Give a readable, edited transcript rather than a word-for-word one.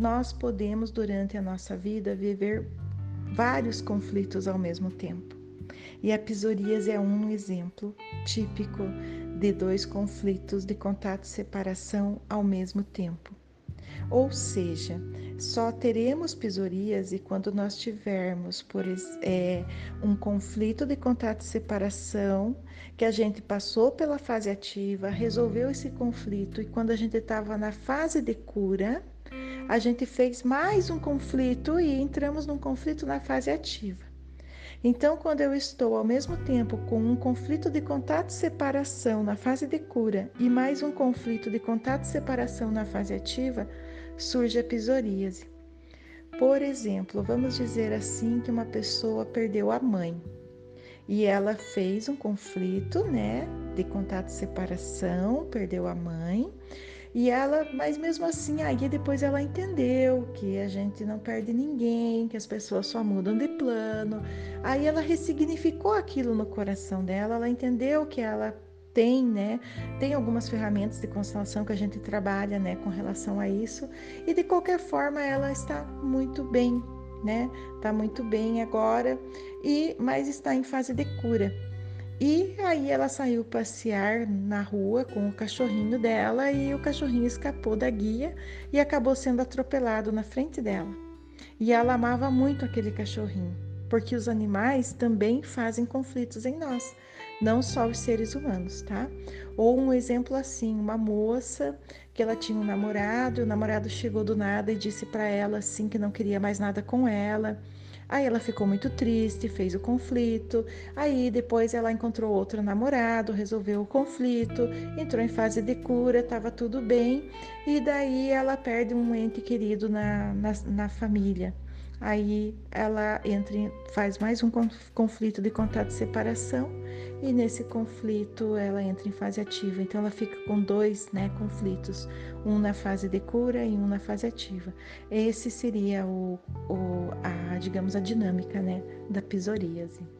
nós podemos, durante a nossa vida, viver vários conflitos ao mesmo tempo. E a psoríase é um exemplo típico de dois conflitos de contato e separação ao mesmo tempo. Ou seja, só teremos psoríase quando nós tivermos um conflito de contato e separação, que a gente passou pela fase ativa, resolveu esse conflito, e quando a gente estava na fase de cura, a gente fez mais um conflito e entramos num conflito na fase ativa. Então, quando eu estou ao mesmo tempo com um conflito de contato e separação na fase de cura e mais um conflito de contato e separação na fase ativa, surge a psoríase. Por exemplo, vamos dizer assim que uma pessoa perdeu a mãe e ela fez um conflito, de contato e separação, perdeu a mãe. Mas mesmo assim, aí depois ela entendeu que a gente não perde ninguém, que as pessoas só mudam de plano. Aí ela ressignificou aquilo no coração dela, ela entendeu que ela tem, tem algumas ferramentas de constelação que a gente trabalha, com relação a isso. E de qualquer forma, ela está muito bem, está muito bem agora, mas está em fase de cura. E aí ela saiu passear na rua com o cachorrinho dela e o cachorrinho escapou da guia e acabou sendo atropelado na frente dela. E ela amava muito aquele cachorrinho, porque os animais também fazem conflitos em nós, não só os seres humanos, tá? Ou um exemplo assim, uma moça que ela tinha um namorado, e o namorado chegou do nada e disse para ela assim que não queria mais nada com ela. Aí ela ficou muito triste, fez o conflito, aí depois ela encontrou outro namorado, resolveu o conflito, entrou em fase de cura, estava tudo bem, e daí ela perde um ente querido na família. Aí ela faz mais um conflito de contato e separação, e nesse conflito ela entra em fase ativa. Então ela fica com dois conflitos, um na fase de cura e um na fase ativa. Esse seria a dinâmica da psoríase.